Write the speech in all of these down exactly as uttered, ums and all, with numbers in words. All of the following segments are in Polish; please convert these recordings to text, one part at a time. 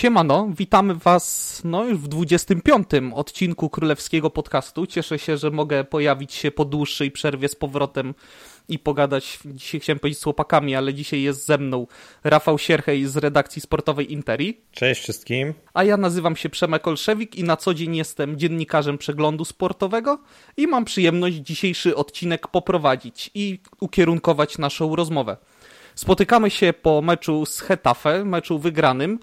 Siemano, witamy Was no, już w dwudziestym piątym odcinku Królewskiego Podcastu. Cieszę się, że mogę pojawić się po dłuższej przerwie z powrotem i pogadać, dzisiaj chciałem powiedzieć z chłopakami, ale dzisiaj jest ze mną Rafał Sierchej z redakcji sportowej Interii. Cześć wszystkim. A ja nazywam się Przemek Olszewik i na co dzień jestem dziennikarzem przeglądu sportowego i mam przyjemność dzisiejszy odcinek poprowadzić i ukierunkować naszą rozmowę. Spotykamy się po meczu z Getafe, meczu wygranym.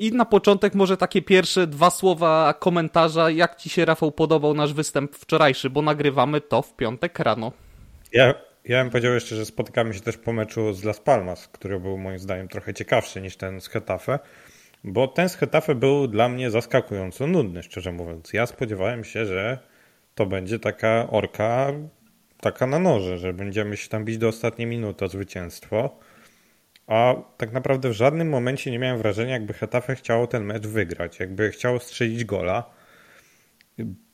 I na początek może takie pierwsze dwa słowa komentarza, jak Ci się, Rafał, podobał nasz występ wczorajszy, bo nagrywamy to w piątek rano. Ja, ja bym powiedział jeszcze, że spotykamy się też po meczu z Las Palmas, który był moim zdaniem trochę ciekawszy niż ten z Getafe, bo ten z Getafe był dla mnie zaskakująco nudny, szczerze mówiąc. Ja spodziewałem się, że to będzie taka orka, taka na noże, że będziemy się tam bić do ostatniej minuty o zwycięstwo. A tak naprawdę w żadnym momencie nie miałem wrażenia, jakby Getafe chciało ten mecz wygrać, jakby chciało strzelić gola,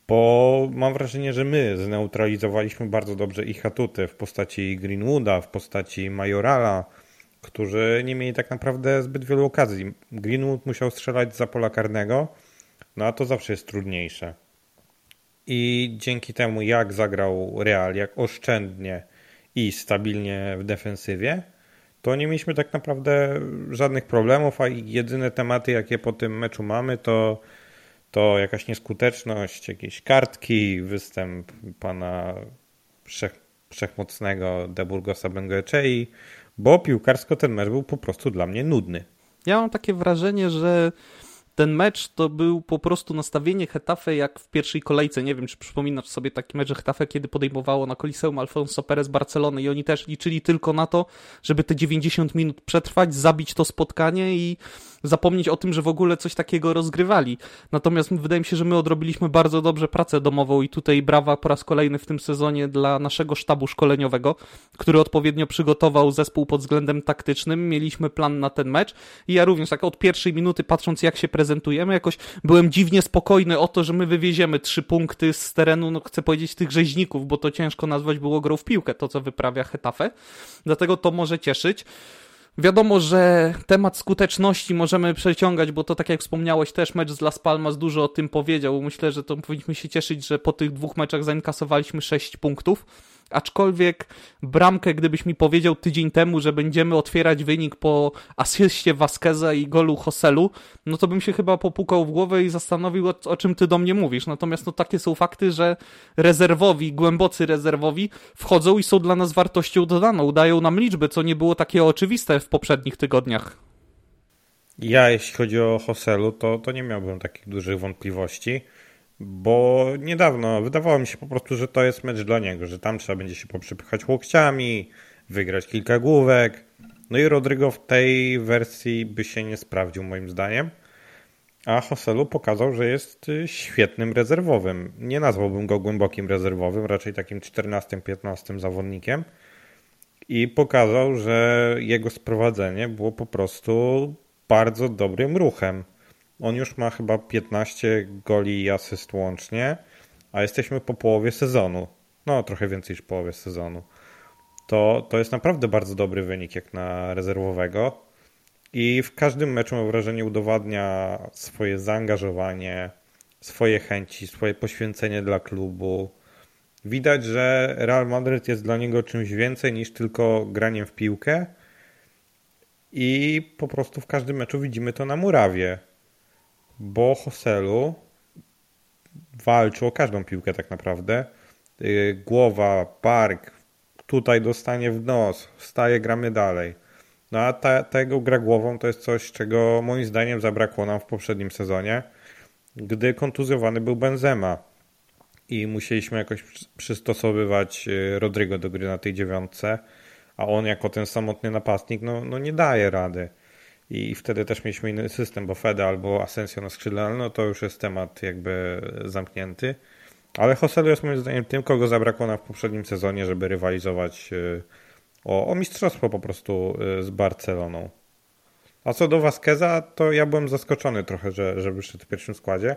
bo mam wrażenie, że my zneutralizowaliśmy bardzo dobrze ich atuty w postaci Greenwooda, w postaci Majorala, którzy nie mieli tak naprawdę zbyt wielu okazji. Greenwood musiał strzelać za pola karnego, no a to zawsze jest trudniejsze. I dzięki temu, jak zagrał Real, jak oszczędnie i stabilnie w defensywie, to nie mieliśmy tak naprawdę żadnych problemów, a jedyne tematy, jakie po tym meczu mamy, to, to jakaś nieskuteczność, jakieś kartki, występ pana wszech, wszechmocnego De Burgosa Bengoechea, bo piłkarsko ten mecz był po prostu dla mnie nudny. Ja mam takie wrażenie, że ten mecz to był po prostu nastawienie Getafe jak w pierwszej kolejce. Nie wiem, czy przypominasz sobie taki mecz, że Getafe, kiedy podejmowało na Koliseum Alfonso Perez Barcelony i oni też liczyli tylko na to, żeby te dziewięćdziesiąt minut przetrwać, zabić to spotkanie i zapomnieć o tym, że w ogóle coś takiego rozgrywali. Natomiast wydaje mi się, że my odrobiliśmy bardzo dobrze pracę domową i tutaj brawa po raz kolejny w tym sezonie dla naszego sztabu szkoleniowego, który odpowiednio przygotował zespół pod względem taktycznym. Mieliśmy plan na ten mecz i ja również tak od pierwszej minuty, patrząc jak się prezentujemy, jakoś byłem dziwnie spokojny o to, że my wywieziemy trzy punkty z terenu, no chcę powiedzieć tych rzeźników, bo to ciężko nazwać było grą w piłkę, to co wyprawia Getafe. Dlatego to może cieszyć. Wiadomo, że temat skuteczności możemy przeciągać, bo to tak jak wspomniałeś też mecz z Las Palmas dużo o tym powiedział. Myślę, że to powinniśmy się cieszyć, że po tych dwóch meczach zainkasowaliśmy sześć punktów. Aczkolwiek bramkę, gdybyś mi powiedział tydzień temu, że będziemy otwierać wynik po asyście Vasqueza i golu Joselu, no to bym się chyba popukał w głowę i zastanowił, o, o czym ty do mnie mówisz. Natomiast no takie są fakty, że rezerwowi, głębocy rezerwowi wchodzą i są dla nas wartością dodaną. Dają nam liczby, co nie było takie oczywiste w poprzednich tygodniach. Ja, jeśli chodzi o Joselu, to, to nie miałbym takich dużych wątpliwości. Bo niedawno wydawało mi się po prostu, że to jest mecz dla niego, że tam trzeba będzie się poprzypychać łokciami, wygrać kilka główek. No i Rodrigo w tej wersji by się nie sprawdził moim zdaniem. A Joselu pokazał, że jest świetnym rezerwowym. Nie nazwałbym go głębokim rezerwowym, raczej takim czternastym piętnastym zawodnikiem. I pokazał, że jego sprowadzenie było po prostu bardzo dobrym ruchem. On już ma chyba piętnaście goli i asyst łącznie, a jesteśmy po połowie sezonu. No, trochę więcej niż połowie sezonu. To, to jest naprawdę bardzo dobry wynik jak na rezerwowego i w każdym meczu mam wrażenie udowadnia swoje zaangażowanie, swoje chęci, swoje poświęcenie dla klubu. Widać, że Real Madryt jest dla niego czymś więcej niż tylko graniem w piłkę i po prostu w każdym meczu widzimy to na murawie. Bo Joselu walczył o każdą piłkę tak naprawdę. Głowa, bark, tutaj dostanie w nos, wstaje, gramy dalej. No a ta, ta jego gra głową to jest coś, czego moim zdaniem zabrakło nam w poprzednim sezonie, gdy kontuzjowany był Benzema i musieliśmy jakoś przystosowywać Rodrigo do gry na tej dziewiątce, a on jako ten samotny napastnik no, no nie daje rady. I wtedy też mieliśmy inny system, bo Fede albo Asensio na skrzydle, no to już jest temat jakby zamknięty. Ale Joselu jest moim zdaniem tym, kogo zabrakło nam w poprzednim sezonie, żeby rywalizować o, o mistrzostwo po prostu z Barceloną. A co do Vasqueza, to ja byłem zaskoczony trochę, że, że wyszedł w pierwszym składzie.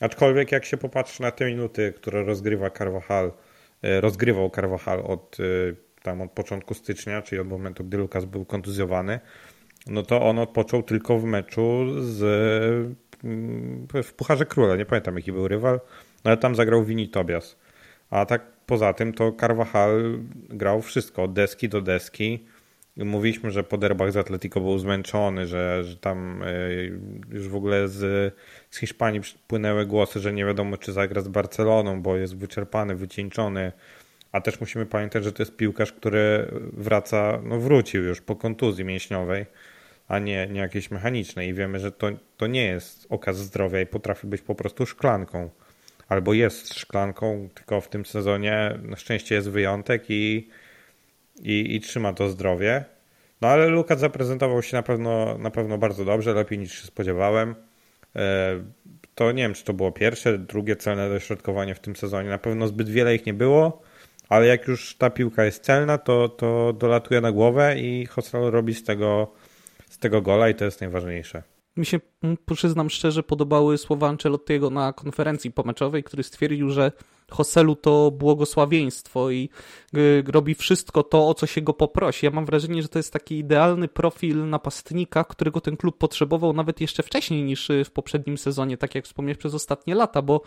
Aczkolwiek jak się popatrzy na te minuty, które rozgrywa Carvajal, rozgrywał Carvajal od, tam od początku stycznia, czyli od momentu, gdy Lukas był kontuzjowany, no to on odpoczął tylko w meczu z, w Pucharze Króla, nie pamiętam jaki był rywal, ale tam zagrał Vini Tobias. A tak poza tym to Carvajal grał wszystko, od deski do deski. Mówiliśmy, że po derbach z Atletico był zmęczony, że, że tam już w ogóle z, z Hiszpanii płynęły głosy, że nie wiadomo czy zagra z Barceloną, bo jest wyczerpany, wycieńczony. A też musimy pamiętać, że to jest piłkarz, który wraca, no wrócił już po kontuzji mięśniowej, a nie, nie jakiejś mechanicznej. I wiemy, że to, to nie jest okaz zdrowia i potrafi być po prostu szklanką. Albo jest szklanką, tylko w tym sezonie na szczęście jest wyjątek i, i, i trzyma to zdrowie. No ale Lukas zaprezentował się na pewno, na pewno bardzo dobrze, lepiej niż się spodziewałem. To nie wiem, czy to było pierwsze, drugie celne dośrodkowanie w tym sezonie. Na pewno zbyt wiele ich nie było. Ale jak już ta piłka jest celna, to, to dolatuje na głowę i Joselu robi z tego, z tego gola i to jest najważniejsze. Mi się, przyznam szczerze, podobały słowa Ancelottiego na konferencji pomeczowej, który stwierdził, że Joselu to błogosławieństwo i robi wszystko to, o co się go poprosi. Ja mam wrażenie, że to jest taki idealny profil napastnika, którego ten klub potrzebował nawet jeszcze wcześniej niż w poprzednim sezonie, tak jak wspomniałeś, przez ostatnie lata, bo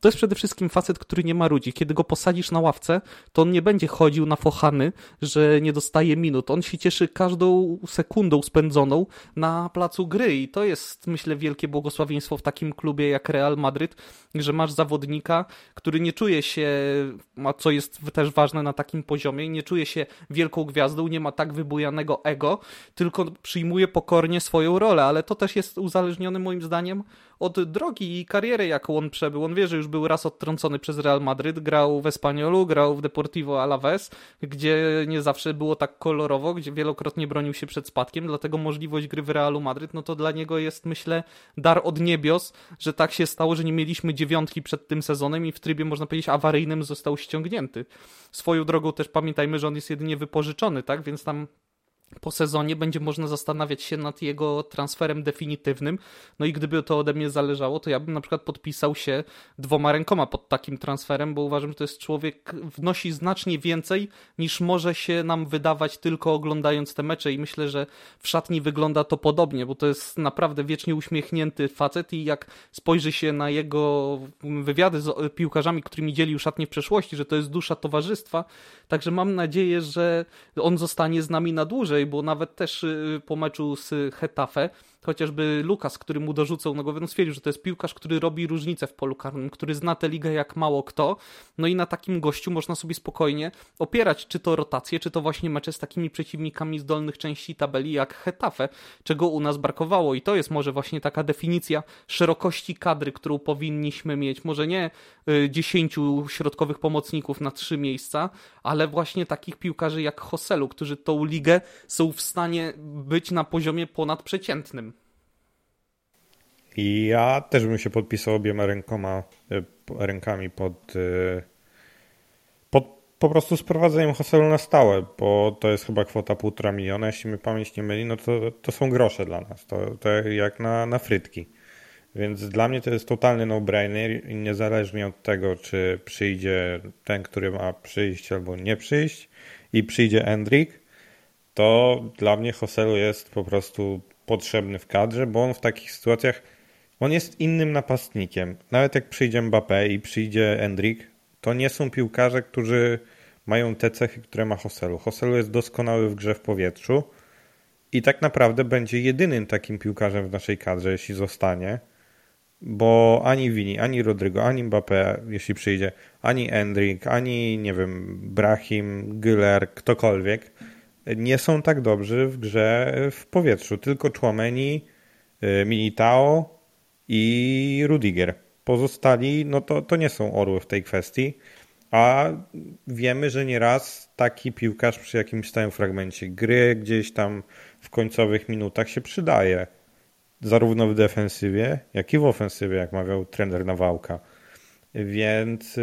to jest przede wszystkim facet, który nie marudzi. Kiedy go posadzisz na ławce, to on nie będzie chodził na fochany, że nie dostaje minut. On się cieszy każdą sekundą spędzoną na placu gry i to jest, myślę, wielkie błogosławieństwo w takim klubie jak Real Madryt, że masz zawodnika, który nie czuje się, a co jest też ważne na takim poziomie, nie czuje się wielką gwiazdą, nie ma tak wybujanego ego, tylko przyjmuje pokornie swoją rolę, ale to też jest uzależnione moim zdaniem od drogi i kariery, jaką on przebył. On wie, że już był raz odtrącony przez Real Madryt, grał w Espanyolu, grał w Deportivo Alavés, gdzie nie zawsze było tak kolorowo, gdzie wielokrotnie bronił się przed spadkiem, dlatego możliwość gry w Realu Madryt, no to dla niego jest, myślę, dar od niebios, że tak się stało, że nie mieliśmy dziewiątki przed tym sezonem i w trybie, można powiedzieć, awaryjnym został ściągnięty. Swoją drogą też pamiętajmy, że on jest jedynie wypożyczony, tak, więc tam po sezonie będzie można zastanawiać się nad jego transferem definitywnym. No i gdyby to ode mnie zależało, to ja bym na przykład podpisał się dwoma rękoma pod takim transferem, bo uważam, że to jest człowiek, wnosi znacznie więcej niż może się nam wydawać tylko oglądając te mecze i myślę, że w szatni wygląda to podobnie, bo to jest naprawdę wiecznie uśmiechnięty facet i jak spojrzy się na jego wywiady z piłkarzami, którymi dzielił szatnię w przeszłości, że to jest dusza towarzystwa, także mam nadzieję, że on zostanie z nami na dłużej, bo nawet też po meczu z Getafe, chociażby Lukas, który mu dorzucał na głowę, no stwierdził, że to jest piłkarz, który robi różnicę w polu karnym, który zna tę ligę jak mało kto, no i na takim gościu można sobie spokojnie opierać czy to rotacje, czy to właśnie mecze z takimi przeciwnikami z dolnych części tabeli jak Getafe, czego u nas brakowało i to jest może właśnie taka definicja szerokości kadry, którą powinniśmy mieć, może nie dziesięciu środkowych pomocników na trzy miejsca, ale właśnie takich piłkarzy jak Joselu, którzy tą ligę są w stanie być na poziomie ponadprzeciętnym. I ja też bym się podpisał obiema rękoma, rękami pod, pod po prostu sprowadzeniem Joselu na stałe, bo to jest chyba kwota półtora miliona, jeśli mi pamięć nie myli, no to, to są grosze dla nas, to, to jak na, na frytki. Więc dla mnie to jest totalny no-brainer i niezależnie od tego, czy przyjdzie ten, który ma przyjść albo nie przyjść i przyjdzie Endrick, to dla mnie Joselu jest po prostu potrzebny w kadrze, bo on w takich sytuacjach, on jest innym napastnikiem. Nawet jak przyjdzie Mbappé i przyjdzie Endrick, to nie są piłkarze, którzy mają te cechy, które ma Joselu. Joselu jest doskonały w grze w powietrzu i tak naprawdę będzie jedynym takim piłkarzem w naszej kadrze, jeśli zostanie, bo ani Vini, ani Rodrigo, ani Mbappé, jeśli przyjdzie, ani Endrick, ani, nie wiem, Brahim, Güler, ktokolwiek, nie są tak dobrzy w grze w powietrzu. Tylko Tchouaméni, Militao i Rudiger. Pozostali, no to, to nie są orły w tej kwestii, a wiemy, że nieraz taki piłkarz przy jakimś stałym fragmencie gry, gdzieś tam w końcowych minutach się przydaje. Zarówno w defensywie, jak i w ofensywie, jak mawiał trener Nawałka. Więc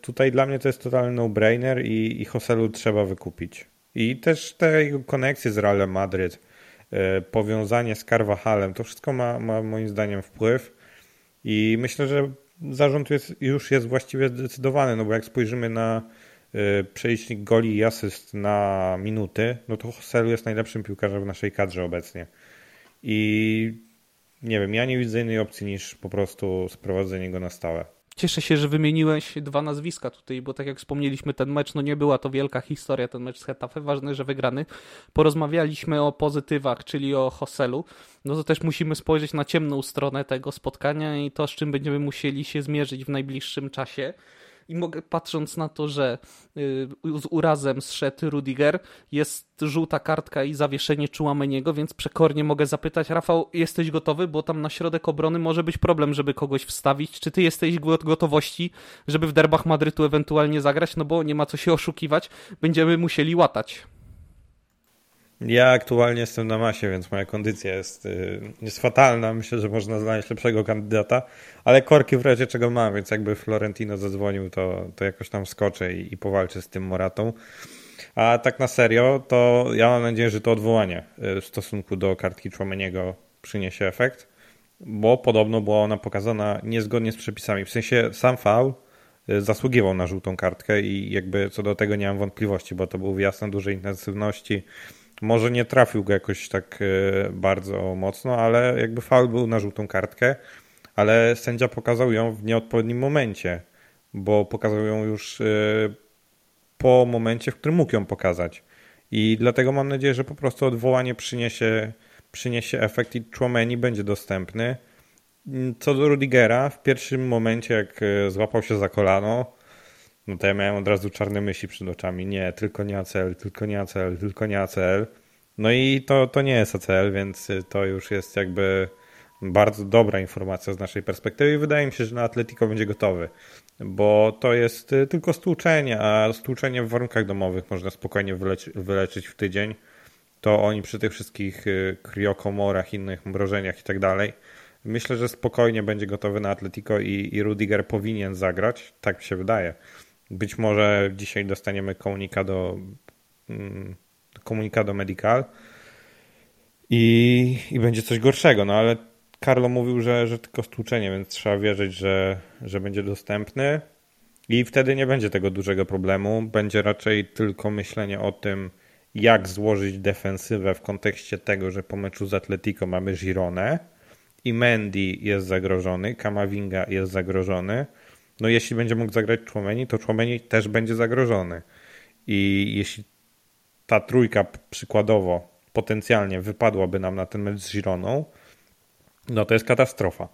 tutaj dla mnie to jest totalny no-brainer i, i Joselu trzeba wykupić. I też te jego koneksje z Realem Madryt, powiązanie z Carvajalem, to wszystko ma, ma moim zdaniem wpływ i myślę, że zarząd jest, już jest właściwie zdecydowany, no bo jak spojrzymy na przelicznik goli i asyst na minuty, no to Joselu jest najlepszym piłkarzem w naszej kadrze obecnie. I nie wiem, ja nie widzę innej opcji niż po prostu sprowadzenie go na stałe. Cieszę się, że wymieniłeś dwa nazwiska tutaj, bo tak jak wspomnieliśmy, ten mecz, no nie była to wielka historia, ten mecz z Getafe, ważne, że wygrany. Porozmawialiśmy o pozytywach, czyli o Joselu, no to też musimy spojrzeć na ciemną stronę tego spotkania i to, z czym będziemy musieli się zmierzyć w najbliższym czasie. I mogę, patrząc na to, że z urazem zszedł Rudiger, jest żółta kartka i zawieszenie Tchouameniego, więc przekornie mogę zapytać, Rafał, jesteś gotowy? Bo tam na środek obrony może być problem, żeby kogoś wstawić. Czy ty jesteś od gotowości, żeby w derbach Madrytu ewentualnie zagrać? No bo nie ma co się oszukiwać, będziemy musieli łatać. Ja aktualnie jestem na masie, więc moja kondycja jest, jest fatalna. Myślę, że można znaleźć lepszego kandydata, ale korki w razie czego mam, więc jakby Florentino zadzwonił, to, to jakoś tam skoczę i, i powalczę z tym Moratą. A tak na serio, to ja mam nadzieję, że to odwołanie w stosunku do kartki Tchouameniego przyniesie efekt, bo podobno była ona pokazana niezgodnie z przepisami. W sensie sam faul zasługiwał na żółtą kartkę i jakby co do tego nie mam wątpliwości, bo to był wyjazd na dużej intensywności. Może nie trafił go jakoś tak bardzo mocno, ale jakby faul był na żółtą kartkę, ale sędzia pokazał ją w nieodpowiednim momencie, bo pokazał ją już po momencie, w którym mógł ją pokazać. I dlatego mam nadzieję, że po prostu odwołanie przyniesie, przyniesie efekt i Tchouameni będzie dostępny. Co do Rudigera, w pierwszym momencie jak złapał się za kolano, no to ja miałem od razu czarne myśli przed oczami. Nie, tylko nie A C L, tylko nie A C L, tylko nie A C L. No i to, to nie jest A C L, więc to już jest jakby bardzo dobra informacja z naszej perspektywy i wydaje mi się, że na Atletico będzie gotowy, bo to jest tylko stłuczenie, a stłuczenie w warunkach domowych można spokojnie wyleczy, wyleczyć w tydzień. To oni przy tych wszystkich kriokomorach, innych mrożeniach i tak dalej, myślę, że spokojnie będzie gotowy na Atletico i, i Rudiger powinien zagrać, tak mi się wydaje. Być może dzisiaj dostaniemy komunikat do, komunikat do Medical i, i będzie coś gorszego, no ale Carlo mówił, że, że tylko stłuczenie, więc trzeba wierzyć, że, że będzie dostępny i wtedy nie będzie tego dużego problemu. Będzie raczej tylko myślenie o tym, jak złożyć defensywę w kontekście tego, że po meczu z Atletico mamy Gironę i Mendy jest zagrożony, Kamavinga jest zagrożony. No jeśli będzie mógł zagrać Tchouameni, to Tchouameni też będzie zagrożony. I jeśli ta trójka przykładowo potencjalnie wypadłaby nam na ten mecz z Gironą, no to jest katastrofa.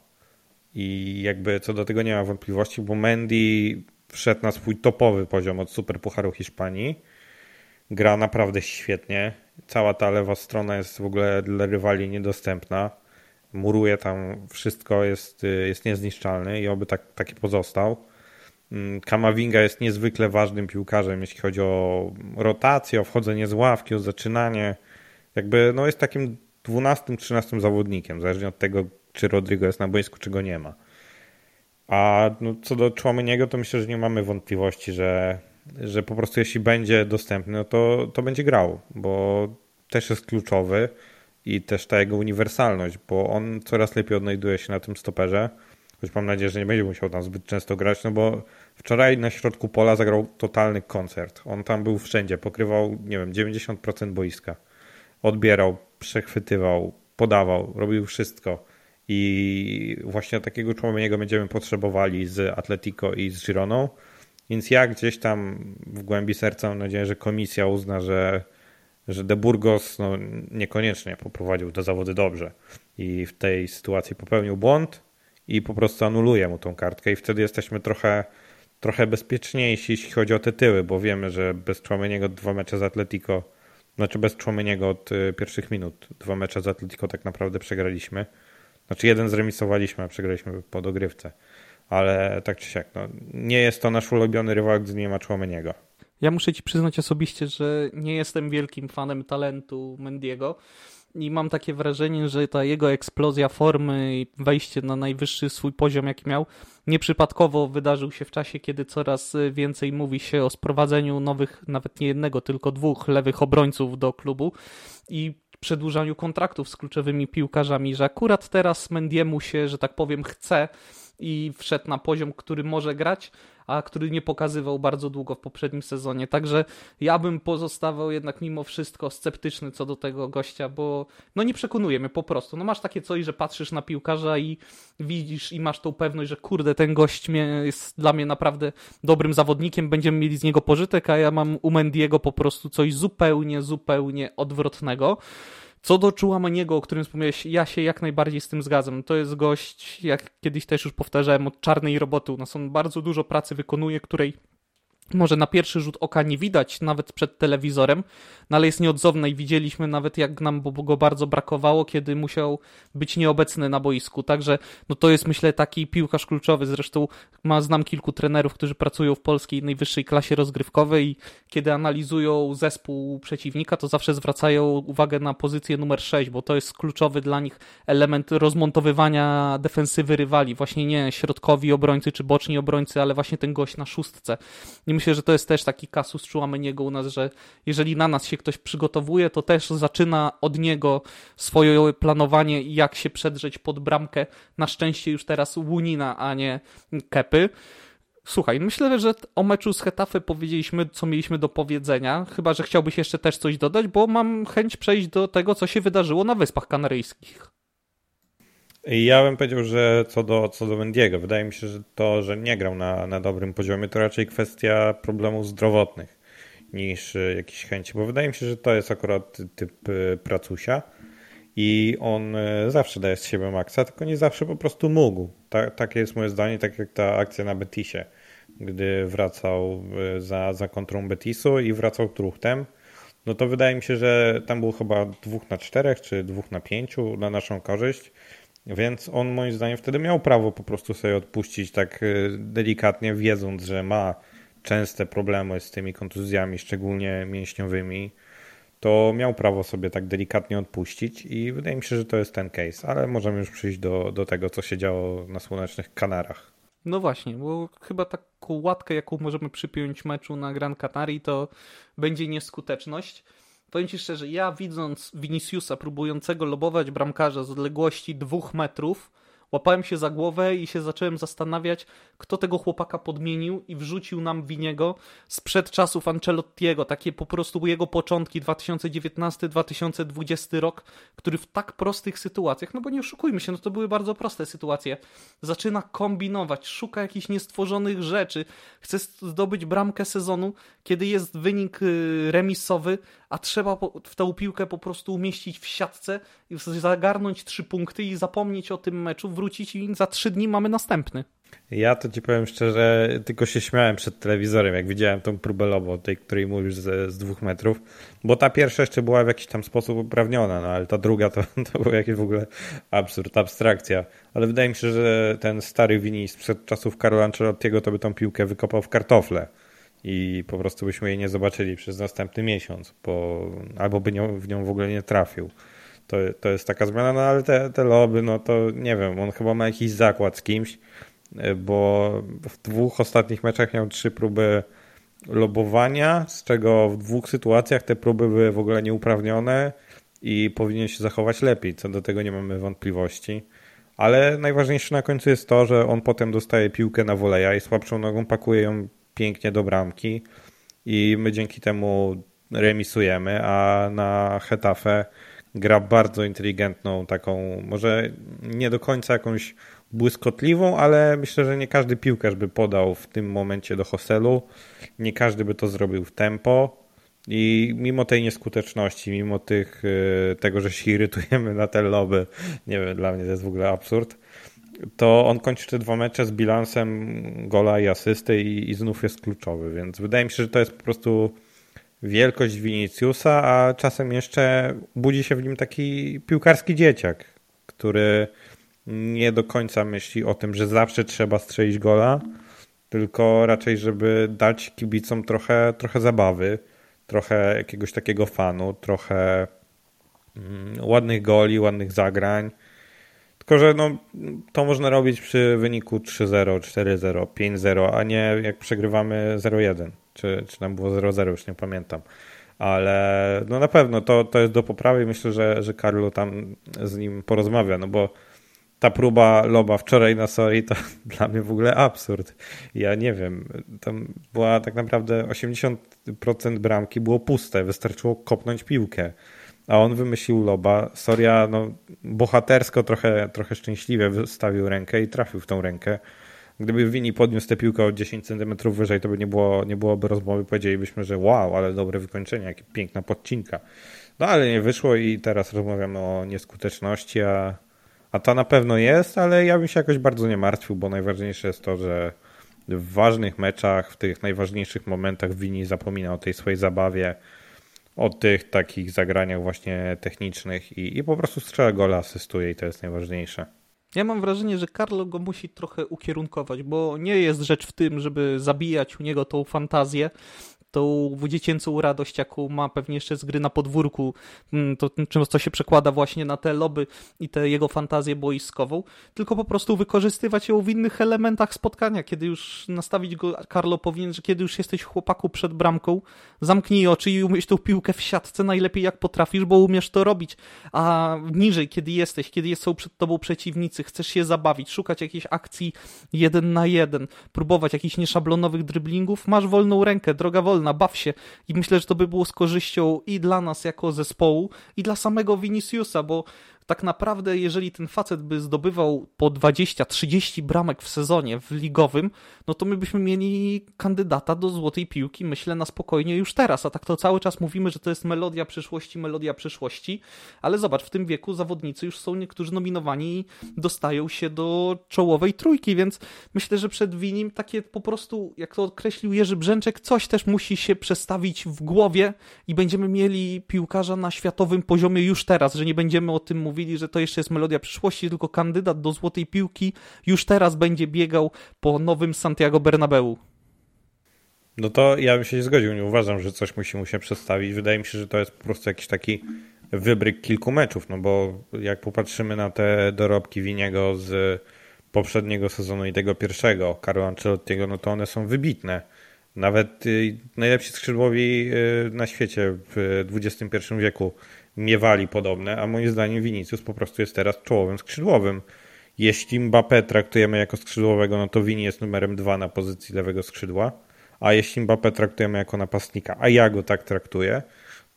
I jakby co do tego nie ma wątpliwości, bo Mendy wszedł na swój topowy poziom od Superpucharu Hiszpanii. Gra naprawdę świetnie. Cała ta lewa strona jest w ogóle dla rywali niedostępna. Muruje tam wszystko, jest, jest niezniszczalny i oby tak, taki pozostał. Kamavinga jest niezwykle ważnym piłkarzem, jeśli chodzi o rotację, o wchodzenie z ławki, o zaczynanie. Jakby no jest takim dwunastym, trzynastym zawodnikiem, zależnie od tego, czy Rodrigo jest na boisku, czy go nie ma. A no, co do Tchouameniego, to myślę, że nie mamy wątpliwości, że, że po prostu jeśli będzie dostępny, no to, to będzie grał, bo też jest kluczowy. I też ta jego uniwersalność, bo on coraz lepiej odnajduje się na tym stoperze, choć mam nadzieję, że nie będzie musiał tam zbyt często grać, no bo wczoraj na środku pola zagrał totalny koncert. On tam był wszędzie, pokrywał, nie wiem, dziewięćdziesiąt procent boiska. Odbierał, przechwytywał, podawał, robił wszystko. I właśnie takiego człowieka będziemy potrzebowali z Atletico i z Gironą, więc ja gdzieś tam w głębi serca mam nadzieję, że komisja uzna, że że De Burgos no, niekoniecznie poprowadził te zawody dobrze i w tej sytuacji popełnił błąd i po prostu anuluje mu tą kartkę i wtedy jesteśmy trochę, trochę bezpieczniejsi, jeśli chodzi o te tyły, bo wiemy, że bez Tchouameniego dwa mecze z Atletico, znaczy bez Tchouameniego od pierwszych minut dwa mecze z Atletico tak naprawdę przegraliśmy. Znaczy jeden zremisowaliśmy, a przegraliśmy po dogrywce, ale tak czy siak, no, nie jest to nasz ulubiony rywal, gdy nie ma Tchouameniego. Ja muszę ci przyznać osobiście, że nie jestem wielkim fanem talentu Mendiego i mam takie wrażenie, że ta jego eksplozja formy i wejście na najwyższy swój poziom, jaki miał, nieprzypadkowo wydarzył się w czasie, kiedy coraz więcej mówi się o sprowadzeniu nowych, nawet nie jednego, tylko dwóch lewych obrońców do klubu i przedłużaniu kontraktów z kluczowymi piłkarzami, że akurat teraz Mendiemu się, że tak powiem, chce i wszedł na poziom, który może grać, a który nie pokazywał bardzo długo w poprzednim sezonie. Także ja bym pozostawał jednak mimo wszystko sceptyczny co do tego gościa, bo no nie przekonuje mnie po prostu. No masz takie coś, że patrzysz na piłkarza i widzisz i masz tą pewność, że kurde, ten gość jest dla mnie naprawdę dobrym zawodnikiem, będziemy mieli z niego pożytek, a ja mam u Mendiego po prostu coś zupełnie, zupełnie odwrotnego. Co do Tchouameniego, o którym wspomniałeś, ja się jak najbardziej z tym zgadzam. To jest gość, jak kiedyś też już powtarzałem, od czarnej roboty. U nas on bardzo dużo pracy wykonuje, której może na pierwszy rzut oka nie widać, nawet przed telewizorem, no ale jest nieodzowny i widzieliśmy nawet, jak nam go bardzo brakowało, kiedy musiał być nieobecny na boisku. Także no to jest, myślę, taki piłkarz kluczowy. Zresztą ma, znam kilku trenerów, którzy pracują w polskiej najwyższej klasie rozgrywkowej i kiedy analizują zespół przeciwnika, to zawsze zwracają uwagę na pozycję numer sześć, bo to jest kluczowy dla nich element rozmontowywania defensywy rywali. Właśnie nie środkowi obrońcy czy boczni obrońcy, ale właśnie ten gość na szóstce. I myślę, że to jest też taki kasus Tchouameniego u nas, że jeżeli na nas się ktoś przygotowuje, to też zaczyna od niego swoje planowanie, jak się przedrzeć pod bramkę. Na szczęście już teraz Łunina, a nie Kepy. Słuchaj, myślę, że o meczu z Getafe powiedzieliśmy, co mieliśmy do powiedzenia, chyba że chciałbyś jeszcze też coś dodać, bo mam chęć przejść do tego, co się wydarzyło na Wyspach Kanaryjskich. Ja bym powiedział, że co do, co do Mendiego, wydaje mi się, że to, że nie grał na, na dobrym poziomie, to raczej kwestia problemów zdrowotnych niż jakichś chęci, bo wydaje mi się, że to jest akurat typ pracusia i on zawsze daje z siebie maksa, tylko nie zawsze po prostu mógł. Ta, takie jest moje zdanie, tak jak ta akcja na Betisie, gdy wracał za, za kontrą Betisu i wracał truchtem. No to wydaje mi się, że tam było chyba dwóch na czterech czy dwóch na pięciu na naszą korzyść. Więc on moim zdaniem wtedy miał prawo po prostu sobie odpuścić tak delikatnie, wiedząc, że ma częste problemy z tymi kontuzjami, szczególnie mięśniowymi, to miał prawo sobie tak delikatnie odpuścić i wydaje mi się, że to jest ten case, ale możemy już przyjść do, do tego, co się działo na Słonecznych Kanarach. No właśnie, bo chyba taką łatkę, jaką możemy przypiąć meczu na Gran Canaria, to będzie nieskuteczność. Powiem Ci szczerze, ja widząc Viníciusa próbującego lobować bramkarza z odległości dwóch metrów, łapałem się za głowę i się zacząłem zastanawiać, kto tego chłopaka podmienił i wrzucił nam Winiego sprzed czasów Ancelottiego. Takie po prostu jego początki, dwa tysiące dziewiętnasty dwa tysiące dwudziesty rok, który w tak prostych sytuacjach, no bo nie oszukujmy się, no to były bardzo proste sytuacje, zaczyna kombinować, szuka jakichś niestworzonych rzeczy, chce zdobyć bramkę sezonu, kiedy jest wynik remisowy, a trzeba w tę piłkę po prostu umieścić w siatce, zagarnąć trzy punkty i zapomnieć o tym meczu, wrócić i za trzy dni mamy następny. Ja to Ci powiem szczerze, tylko się śmiałem przed telewizorem, jak widziałem tą próbę lobo, tej, której mówisz z, z dwóch metrów, bo ta pierwsza jeszcze była w jakiś tam sposób uprawniona, no ale ta druga to, to był jakiś w ogóle absurd, abstrakcja. Ale wydaje mi się, że ten stary Vini sprzed czasów Carlo Ancelottiego to by tą piłkę wykopał w kartofle i po prostu byśmy jej nie zobaczyli przez następny miesiąc, bo, albo by nią, w nią w ogóle nie trafił. To, to jest taka zmiana, no ale te, te loby, no to nie wiem, on chyba ma jakiś zakład z kimś, bo w dwóch ostatnich meczach miał trzy próby lobowania, z czego w dwóch sytuacjach te próby były w ogóle nieuprawnione i powinien się zachować lepiej, co do tego nie mamy wątpliwości. Ale najważniejsze na końcu jest to, że on potem dostaje piłkę na voleja i słabszą nogą pakuje ją pięknie do bramki i my dzięki temu remisujemy, a na Getafe gra bardzo inteligentną, taką może nie do końca jakąś błyskotliwą, ale myślę, że nie każdy piłkarz by podał w tym momencie do Joselu, nie każdy by to zrobił w tempo i mimo tej nieskuteczności, mimo tych, tego, że się irytujemy na te loby, nie wiem, dla mnie to jest w ogóle absurd, to on kończy te dwa mecze z bilansem gola i asysty i, i znów jest kluczowy, więc wydaje mi się, że to jest po prostu wielkość Viníciusa, a czasem jeszcze budzi się w nim taki piłkarski dzieciak, który nie do końca myśli o tym, że zawsze trzeba strzelić gola, tylko raczej, żeby dać kibicom trochę, trochę zabawy, trochę jakiegoś takiego fanu, trochę ładnych goli, ładnych zagrań. Tylko, że no, to można robić przy wyniku trzy zero, cztery zero, pięć zero, a nie jak przegrywamy zero jeden. Czy, czy tam było zero zero, już nie pamiętam. Ale no na pewno to, to jest do poprawy i myślę, że, że Carlo tam z nim porozmawia, no bo ta próba Loba wczoraj na Soi to dla mnie w ogóle absurd. Ja nie wiem, tam była tak naprawdę osiemdziesiąt procent bramki było puste, wystarczyło kopnąć piłkę. A on wymyślił Loba. Soria no, bohatersko, trochę, trochę szczęśliwie wystawił rękę i trafił w tą rękę. Gdyby Vini podniósł tę piłkę o dziesięć centymetrów wyżej, to by nie, było, nie byłoby rozmowy. Powiedzielibyśmy, że wow, ale dobre wykończenie, jaka piękna podcinka. No ale nie wyszło i teraz rozmawiamy o nieskuteczności, a, a ta na pewno jest, ale ja bym się jakoś bardzo nie martwił, bo najważniejsze jest to, że w ważnych meczach, w tych najważniejszych momentach Vini zapomina o tej swojej zabawie, o tych takich zagraniach właśnie technicznych i, i po prostu strzela gola, asystuje i to jest najważniejsze. Ja mam wrażenie, że Carlo go musi trochę ukierunkować, bo nie jest rzecz w tym, żeby zabijać u niego tą fantazję, tą dziecięcą radość, jaką ma pewnie jeszcze z gry na podwórku, to często się przekłada właśnie na te loby i tę jego fantazję boiskową, tylko po prostu wykorzystywać ją w innych elementach spotkania, kiedy już nastawić go Carlo powinien, że kiedy już jesteś chłopaku przed bramką, zamknij oczy i umieść tą piłkę w siatce najlepiej jak potrafisz, bo umiesz to robić, a niżej, kiedy jesteś, kiedy są przed tobą przeciwnicy, chcesz się zabawić, szukać jakiejś akcji jeden na jeden, próbować jakichś nieszablonowych dryblingów, masz wolną rękę, droga wolna, baw się i myślę, że to by było z korzyścią i dla nas jako zespołu i dla samego Viniciusa, bo tak naprawdę jeżeli ten facet by zdobywał po dwadzieścia trzydzieści bramek w sezonie w ligowym, no to my byśmy mieli kandydata do Złotej Piłki, myślę na spokojnie już teraz, a tak to cały czas mówimy, że to jest melodia przyszłości, melodia przyszłości, ale zobacz, w tym wieku zawodnicy już są niektórzy nominowani i dostają się do czołowej trójki, więc myślę, że przed Winim takie po prostu, jak to określił Jerzy Brzęczek, coś też musi się przestawić w głowie i będziemy mieli piłkarza na światowym poziomie już teraz, że nie będziemy o tym mówić, mówili, że to jeszcze jest melodia przyszłości, tylko kandydat do Złotej Piłki już teraz będzie biegał po nowym Santiago Bernabéu. No to ja bym się zgodził, nie uważam, że coś musi mu się przestawić. Wydaje mi się, że to jest po prostu jakiś taki wybryk kilku meczów, no bo jak popatrzymy na te dorobki Winiego z poprzedniego sezonu i tego pierwszego, Carlo Ancelottiego, no to one są wybitne. Nawet najlepsi skrzydłowi na świecie w dwudziestym pierwszym wieku miewali podobne, a moim zdaniem Vinicius po prostu jest teraz czołowym skrzydłowym. Jeśli Mbappé traktujemy jako skrzydłowego, no to Vini jest numerem dwa na pozycji lewego skrzydła, a jeśli Mbappé traktujemy jako napastnika, a ja go tak traktuję,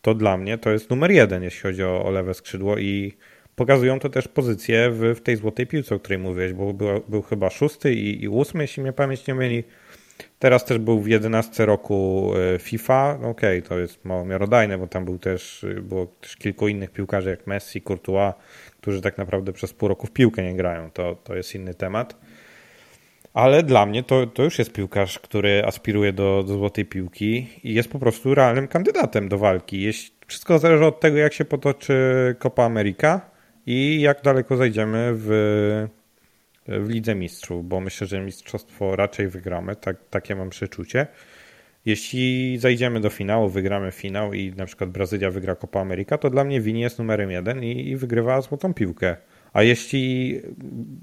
to dla mnie to jest numer jeden, jeśli chodzi o, o lewe skrzydło i pokazują to też pozycje w, w tej Złotej Piłce, o której mówiłeś, bo był, był chyba szósty i, i ósmy, jeśli mnie pamięć nie myli. Teraz też był w jedenastym roku FIFA, okej, okay, to jest mało miarodajne, bo tam był też, było też kilku innych piłkarzy jak Messi, Courtois, którzy tak naprawdę przez pół roku w piłkę nie grają, to, to jest inny temat. Ale dla mnie to, to już jest piłkarz, który aspiruje do, do Złotej Piłki i jest po prostu realnym kandydatem do walki. Jeśli, wszystko zależy od tego, jak się potoczy Copa America i jak daleko zajdziemy w... w Lidze Mistrzów, bo myślę, że mistrzostwo raczej wygramy, tak, takie mam przeczucie. Jeśli zajdziemy do finału, wygramy finał i na przykład Brazylia wygra Copa America, to dla mnie Vini jest numerem jeden i, i wygrywa Złotą Piłkę. A jeśli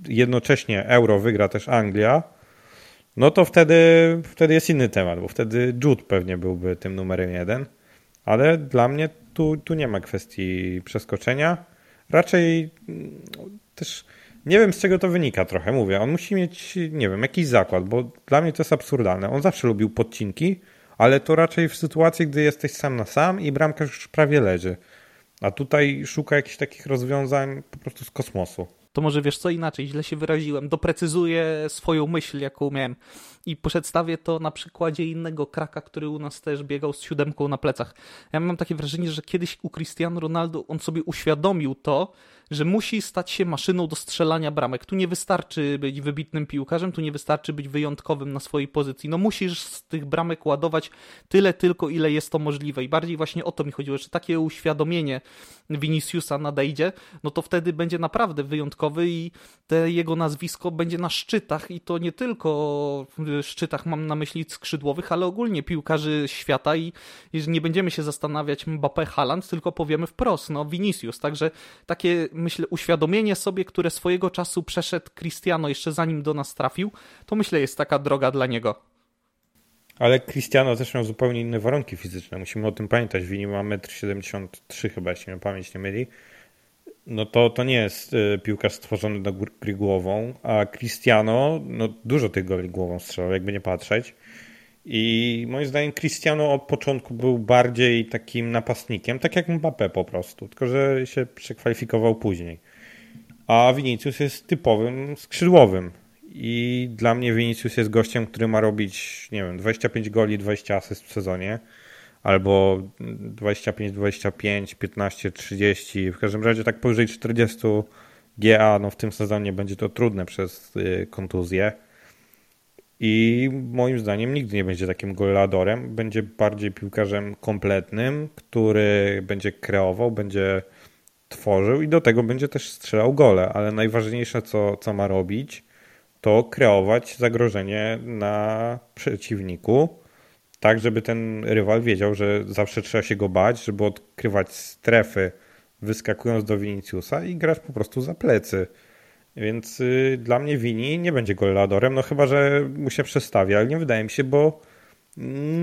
jednocześnie Euro wygra też Anglia, no to wtedy, wtedy jest inny temat, bo wtedy Jude pewnie byłby tym numerem jeden, ale dla mnie tu, tu nie ma kwestii przeskoczenia. Raczej też... Nie wiem, z czego to wynika trochę, mówię. On musi mieć, nie wiem, jakiś zakład, bo dla mnie to jest absurdalne. On zawsze lubił podcinki, ale to raczej w sytuacji, gdy jesteś sam na sam i bramka już prawie leży. A tutaj szuka jakichś takich rozwiązań po prostu z kosmosu. To może wiesz co, inaczej, źle się wyraziłem. Doprecyzuję swoją myśl, jaką miałem. I przedstawię to na przykładzie innego kraka, który u nas też biegał z siódemką na plecach. Ja mam takie wrażenie, że kiedyś u Cristiano Ronaldo on sobie uświadomił to, że musi stać się maszyną do strzelania bramek. Tu nie wystarczy być wybitnym piłkarzem, tu nie wystarczy być wyjątkowym na swojej pozycji. No musisz z tych bramek ładować tyle tylko, ile jest to możliwe. I bardziej właśnie o to mi chodziło, że takie uświadomienie Viniciusa nadejdzie, no to wtedy będzie naprawdę wyjątkowy i te jego nazwisko będzie na szczytach i to nie tylko... szczytach, mam na myśli skrzydłowych, ale ogólnie piłkarzy świata i nie będziemy się zastanawiać Mbappé, Haaland, tylko powiemy wprost, no Vinicius, także takie, myślę, uświadomienie sobie, które swojego czasu przeszedł Cristiano jeszcze zanim do nas trafił, to myślę jest taka droga dla niego. Ale Cristiano też miał zupełnie inne warunki fizyczne, musimy o tym pamiętać, Vini ma metr siedemdziesiąt trzy chyba, jeśli mnie pamięć nie myli, no to, to nie jest piłkarz stworzony do gry głową, a Cristiano no dużo tych goli głową strzelał, jakby nie patrzeć. I moim zdaniem Cristiano od początku był bardziej takim napastnikiem, tak jak Mbappé po prostu, tylko że się przekwalifikował później. A Vinícius jest typowym skrzydłowym i dla mnie Vinícius jest gościem, który ma robić, nie wiem, dwadzieścia pięć goli, dwadzieścia asyst w sezonie, albo dwadzieścia pięć dwadzieścia pięć, piętnaście trzydzieści, w każdym razie tak powyżej czterdzieści G A, no w tym sezonie będzie to trudne przez kontuzję. I moim zdaniem nigdy nie będzie takim goleadorem, będzie bardziej piłkarzem kompletnym, który będzie kreował, będzie tworzył i do tego będzie też strzelał gole, ale najważniejsze co, co ma robić, to kreować zagrożenie na przeciwniku, tak żeby ten rywal wiedział, że zawsze trzeba się go bać, żeby odkrywać strefy wyskakując do Viníciusa i grać po prostu za plecy. Więc y, dla mnie Vini nie będzie goleadorem, no chyba, że mu się przestawia, ale nie wydaje mi się, bo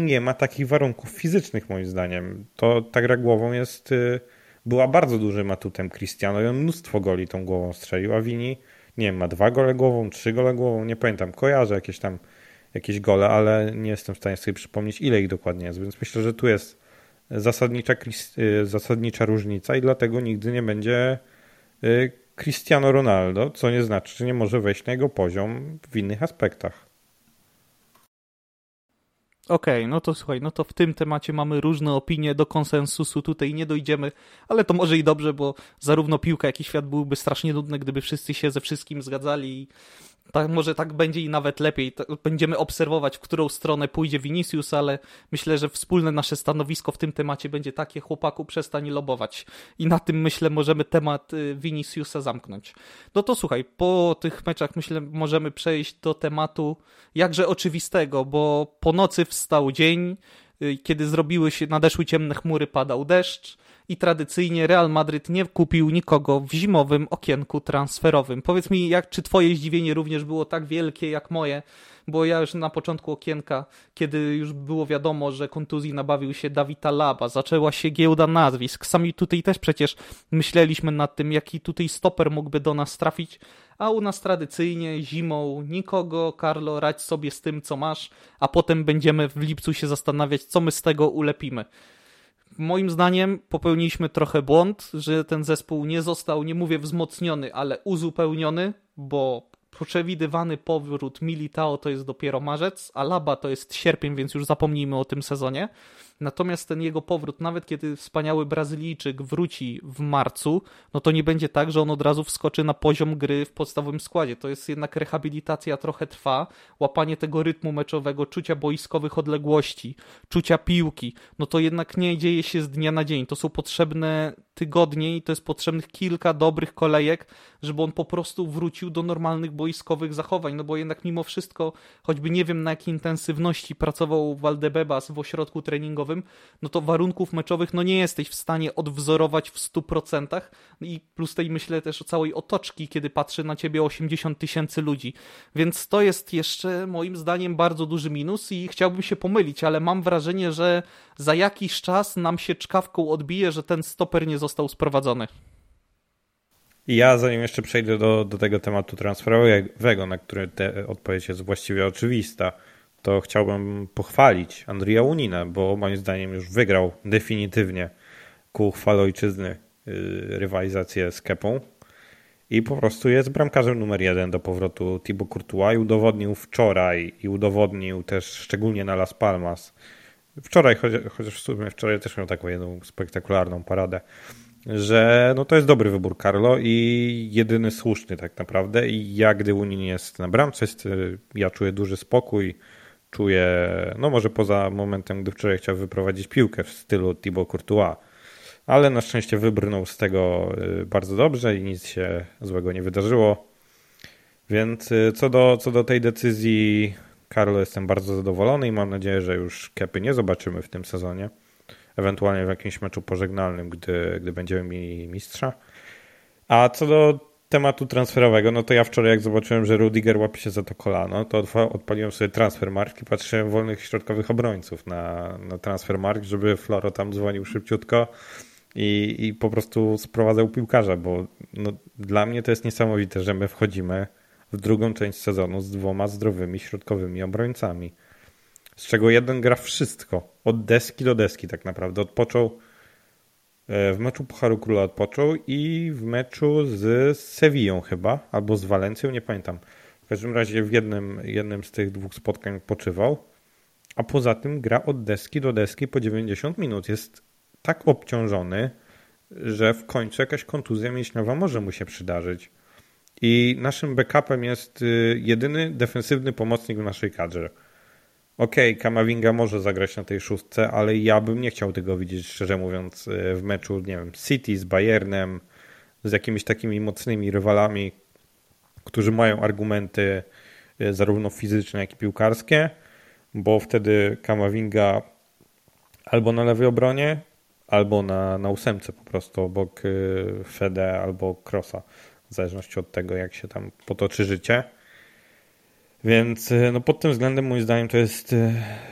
nie ma takich warunków fizycznych moim zdaniem. To ta gra głową jest, y, była bardzo dużym atutem Cristiano i on mnóstwo goli tą głową strzelił, a Vini, nie wiem, ma dwa gole głową, trzy gole głową, nie pamiętam, kojarzę jakieś tam jakieś gole, ale nie jestem w stanie sobie przypomnieć ile ich dokładnie jest, więc myślę, że tu jest zasadnicza, y, zasadnicza różnica i dlatego nigdy nie będzie y, Cristiano Ronaldo, co nie znaczy, że nie może wejść na jego poziom w innych aspektach. Okej, okay, no to słuchaj, no to w tym temacie mamy różne opinie, do konsensusu tutaj nie dojdziemy, ale to może i dobrze, bo zarówno piłka, jak i świat byłby strasznie nudny, gdyby wszyscy się ze wszystkim zgadzali i tak, może tak będzie i nawet lepiej. Będziemy obserwować, w którą stronę pójdzie Vinícius, ale myślę, że wspólne nasze stanowisko w tym temacie będzie takie: chłopaku, przestań lobować. I na tym, myślę, możemy temat Viníciusa zamknąć. No to słuchaj, po tych meczach, myślę, możemy przejść do tematu jakże oczywistego, bo po nocy wstał dzień, kiedy zrobiły się, nadeszły ciemne chmury, padał deszcz i tradycyjnie Real Madryt nie kupił nikogo w zimowym okienku transferowym. Powiedz mi, jak, czy twoje zdziwienie również było tak wielkie jak moje, bo ja już na początku okienka, kiedy już było wiadomo, że kontuzji nabawił się David Alaba, zaczęła się giełda nazwisk. Sami tutaj też przecież myśleliśmy nad tym, jaki tutaj stoper mógłby do nas trafić, a u nas tradycyjnie zimą nikogo. Carlo, radź sobie z tym, co masz, a potem będziemy w lipcu się zastanawiać, co my z tego ulepimy. Moim zdaniem popełniliśmy trochę błąd, że ten zespół nie został, nie mówię wzmocniony, ale uzupełniony, bo przewidywany powrót Militao to jest dopiero marzec, Alaba to jest sierpień, więc już zapomnijmy o tym sezonie. Natomiast ten jego powrót, nawet kiedy wspaniały Brazylijczyk wróci w marcu, no to nie będzie tak, że on od razu wskoczy na poziom gry w podstawowym składzie. To jest jednak rehabilitacja, trochę trwa, łapanie tego rytmu meczowego, czucia boiskowych odległości, czucia piłki. No to jednak nie dzieje się z dnia na dzień. To są potrzebne tygodnie i to jest potrzebnych kilka dobrych kolejek, żeby on po prostu wrócił do normalnych boiskowych zachowań. No bo jednak mimo wszystko, choćby nie wiem na jakiej intensywności pracował Valdebebas w ośrodku treningowym, no to warunków meczowych no nie jesteś w stanie odwzorować w stu procentach, i plus tej, myślę, też o całej otoczki, kiedy patrzy na ciebie osiemdziesiąt tysięcy ludzi, więc to jest jeszcze moim zdaniem bardzo duży minus i chciałbym się pomylić, ale mam wrażenie, że za jakiś czas nam się czkawką odbije, że ten stoper nie został sprowadzony. Ja zanim jeszcze przejdę do, do tego tematu transferowego, na który te odpowiedź jest właściwie oczywista, to chciałbym pochwalić Andrija Unina, bo moim zdaniem już wygrał definitywnie ku uchwale ojczyzny rywalizację z Kepą i po prostu jest bramkarzem numer jeden do powrotu Thibaut Courtois i udowodnił wczoraj i udowodnił też szczególnie na Las Palmas. Wczoraj, chociaż w sumie wczoraj też miał taką jedną spektakularną paradę, że no to jest dobry wybór Carlo i jedyny słuszny tak naprawdę. I ja, gdy Unin jest na bramce, jest, ja czuję duży spokój. Czuję, no może poza momentem, gdy wczoraj chciał wyprowadzić piłkę w stylu Thibaut Courtois, ale na szczęście wybrnął z tego bardzo dobrze i nic się złego nie wydarzyło. Więc co do, co do tej decyzji Carlo jestem bardzo zadowolony i mam nadzieję, że już Kepy nie zobaczymy w tym sezonie. Ewentualnie w jakimś meczu pożegnalnym, gdy, gdy będziemy mieli mistrza. A co do tematu transferowego, no to ja wczoraj jak zobaczyłem, że Rudiger łapie się za to kolano, to odpaliłem sobie Transfermarkt i patrzyłem wolnych środkowych obrońców na, na Transfermarkt, żeby Floro tam dzwonił szybciutko i, i po prostu sprowadzał piłkarza, bo no, dla mnie to jest niesamowite, że my wchodzimy w drugą część sezonu z dwoma zdrowymi środkowymi obrońcami, z czego jeden gra wszystko, od deski do deski tak naprawdę. Odpoczął w meczu Pucharu Króla, odpoczął i w meczu z Sewillą chyba, albo z Walencją, nie pamiętam. W każdym razie w jednym, jednym z tych dwóch spotkań odpoczywał, a poza tym gra od deski do deski po dziewięćdziesiąt minut. Jest tak obciążony, że w końcu jakaś kontuzja mięśniowa może mu się przydarzyć. I naszym backupem jest jedyny defensywny pomocnik w naszej kadrze. Okej, okay, Kamavinga może zagrać na tej szóstce, ale ja bym nie chciał tego widzieć, szczerze mówiąc, w meczu, nie wiem, City z Bayernem, z jakimiś takimi mocnymi rywalami, którzy mają argumenty zarówno fizyczne, jak i piłkarskie, bo wtedy Kamavinga albo na lewej obronie, albo na, na ósemce po prostu obok Fede albo Krosa, w zależności od tego, jak się tam potoczy życie. Więc no, pod tym względem moim zdaniem to jest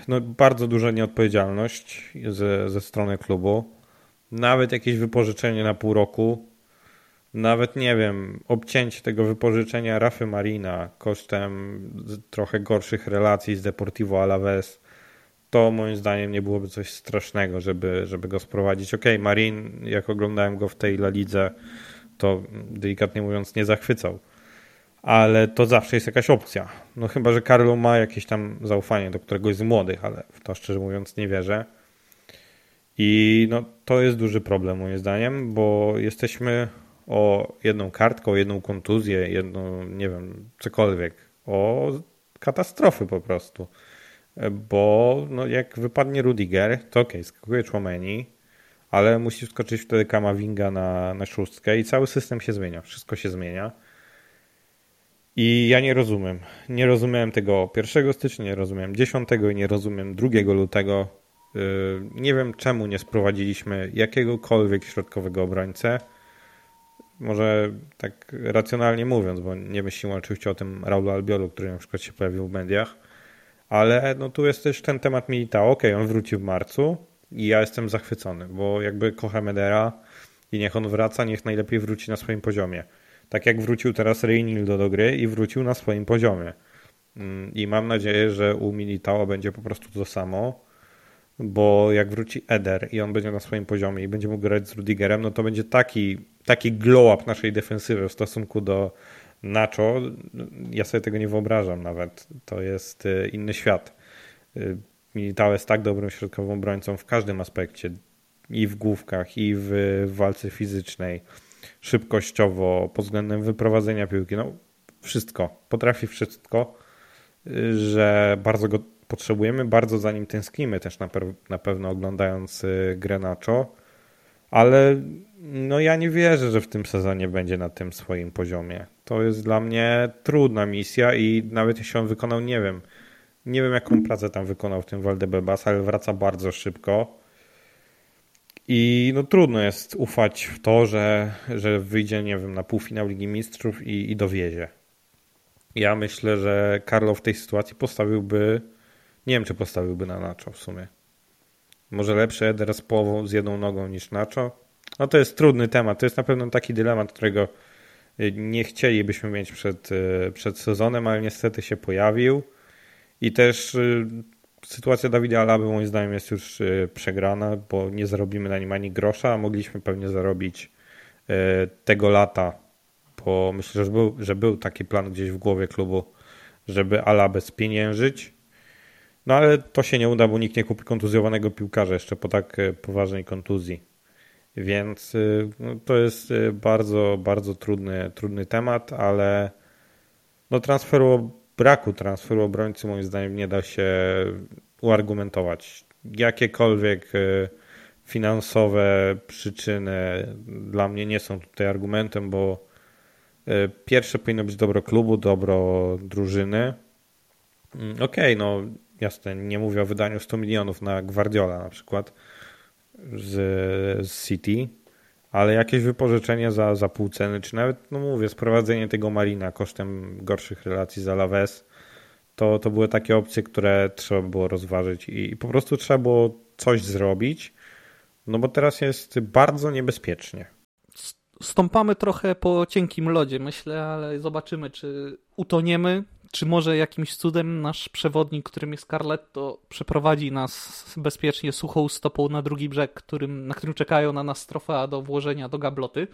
no, bardzo duża nieodpowiedzialność ze, ze strony klubu. Nawet jakieś wypożyczenie na pół roku, nawet nie wiem, obcięcie tego wypożyczenia Rafy Marina kosztem trochę gorszych relacji z Deportivo Alaves, to moim zdaniem nie byłoby coś strasznego, żeby, żeby go sprowadzić. Okej, okay, Marin, jak oglądałem go w tej La Lidze, to delikatnie mówiąc nie zachwycał. Ale to zawsze jest jakaś opcja. No chyba że Carlo ma jakieś tam zaufanie do któregoś z młodych, ale w to szczerze mówiąc nie wierzę. I no to jest duży problem moim zdaniem, bo jesteśmy o jedną kartkę, o jedną kontuzję, jedną, nie wiem, cokolwiek, o katastrofy po prostu. Bo no, jak wypadnie Rudiger, to okej, okay, skakuje Tchouaméni, ale musi wskoczyć wtedy Kamavinga na, na szóstkę i cały system się zmienia, wszystko się zmienia. I ja nie rozumiem. Nie rozumiałem tego pierwszego stycznia, nie rozumiem dziesiątego i nie rozumiem drugiego lutego. Nie wiem, czemu nie sprowadziliśmy jakiegokolwiek środkowego obrońcę. Może tak racjonalnie mówiąc, bo nie myślałem oczywiście o tym Raulu Albiolu, który na przykład się pojawił w mediach, ale no tu jest też ten temat Militao. Okej, okay, on wróci w marcu i ja jestem zachwycony, bo jakby kocham Édera i niech on wraca, niech najlepiej wróci na swoim poziomie. Tak jak wrócił teraz Reinildo do gry i wrócił na swoim poziomie. I mam nadzieję, że u Militao będzie po prostu to samo, bo jak wróci Éder i on będzie na swoim poziomie i będzie mógł grać z Rudigerem, no to będzie taki, taki glow-up naszej defensywy w stosunku do Nacho. Ja sobie tego nie wyobrażam nawet. To jest inny świat. Militao jest tak dobrym środkowym obrońcą w każdym aspekcie. I w główkach, i w walce fizycznej, szybkościowo, pod względem wyprowadzenia piłki, no wszystko, potrafi wszystko, że bardzo go potrzebujemy, bardzo za nim tęsknimy też na, pe- na pewno oglądając grę Nacho, ale no ja nie wierzę, że w tym sezonie będzie na tym swoim poziomie. To jest dla mnie trudna misja i nawet jeśli on wykonał, nie wiem, nie wiem jaką pracę tam wykonał w tym Valdebebas, ale wraca bardzo szybko. I no trudno jest ufać w to, że, że wyjdzie, nie wiem, na półfinał Ligi Mistrzów i, i dowiezie. Ja myślę, że Carlo w tej sytuacji postawiłby, nie wiem czy postawiłby na Nacho w sumie. Może lepsze Éder z połową, z jedną nogą niż Nacho? No to jest trudny temat, to jest na pewno taki dylemat, którego nie chcielibyśmy mieć przed, przed sezonem, ale niestety się pojawił. I też sytuacja Davida Alaby moim zdaniem jest już przegrana, bo nie zarobimy na nim ani grosza, a mogliśmy pewnie zarobić tego lata, bo myślę, że był, że był taki plan gdzieś w głowie klubu, żeby Alabę spieniężyć, no ale to się nie uda, bo nikt nie kupi kontuzjowanego piłkarza jeszcze po tak poważnej kontuzji, więc no, to jest bardzo, bardzo trudny, trudny temat, ale no transferu Braku transferu obrońcy moim zdaniem nie da się uargumentować. Jakiekolwiek finansowe przyczyny dla mnie nie są tutaj argumentem, bo pierwsze powinno być dobro klubu, dobro drużyny. Okej, okay, no jasne, nie mówię o wydaniu stu milionów na Guardiola na przykład z, z City, ale jakieś wypożyczenie za, za pół ceny, czy nawet, no mówię, sprowadzenie tego Marina kosztem gorszych relacji z Alaves, to, to były takie opcje, które trzeba było rozważyć i, i po prostu trzeba było coś zrobić, No bo teraz jest bardzo niebezpiecznie. Stąpamy trochę po cienkim lodzie, myślę, ale zobaczymy, czy utoniemy, czy może jakimś cudem nasz przewodnik, którym jest Carletto, przeprowadzi nas bezpiecznie suchą stopą na drugi brzeg, którym, na którym czekają na nas trofea do włożenia do gabloty.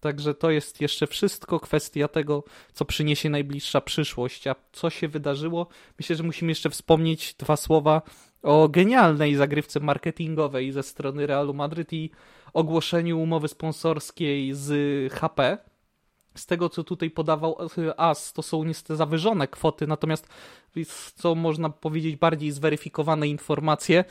Także to jest jeszcze wszystko kwestia tego, co przyniesie najbliższa przyszłość. A co się wydarzyło? Myślę, że musimy jeszcze wspomnieć dwa słowa o genialnej zagrywce marketingowej ze strony Realu Madryt i ogłoszeniu umowy sponsorskiej z H P. Z tego, co tutaj podawał A S, to są niestety zawyżone kwoty, natomiast co można powiedzieć bardziej zweryfikowane informacje,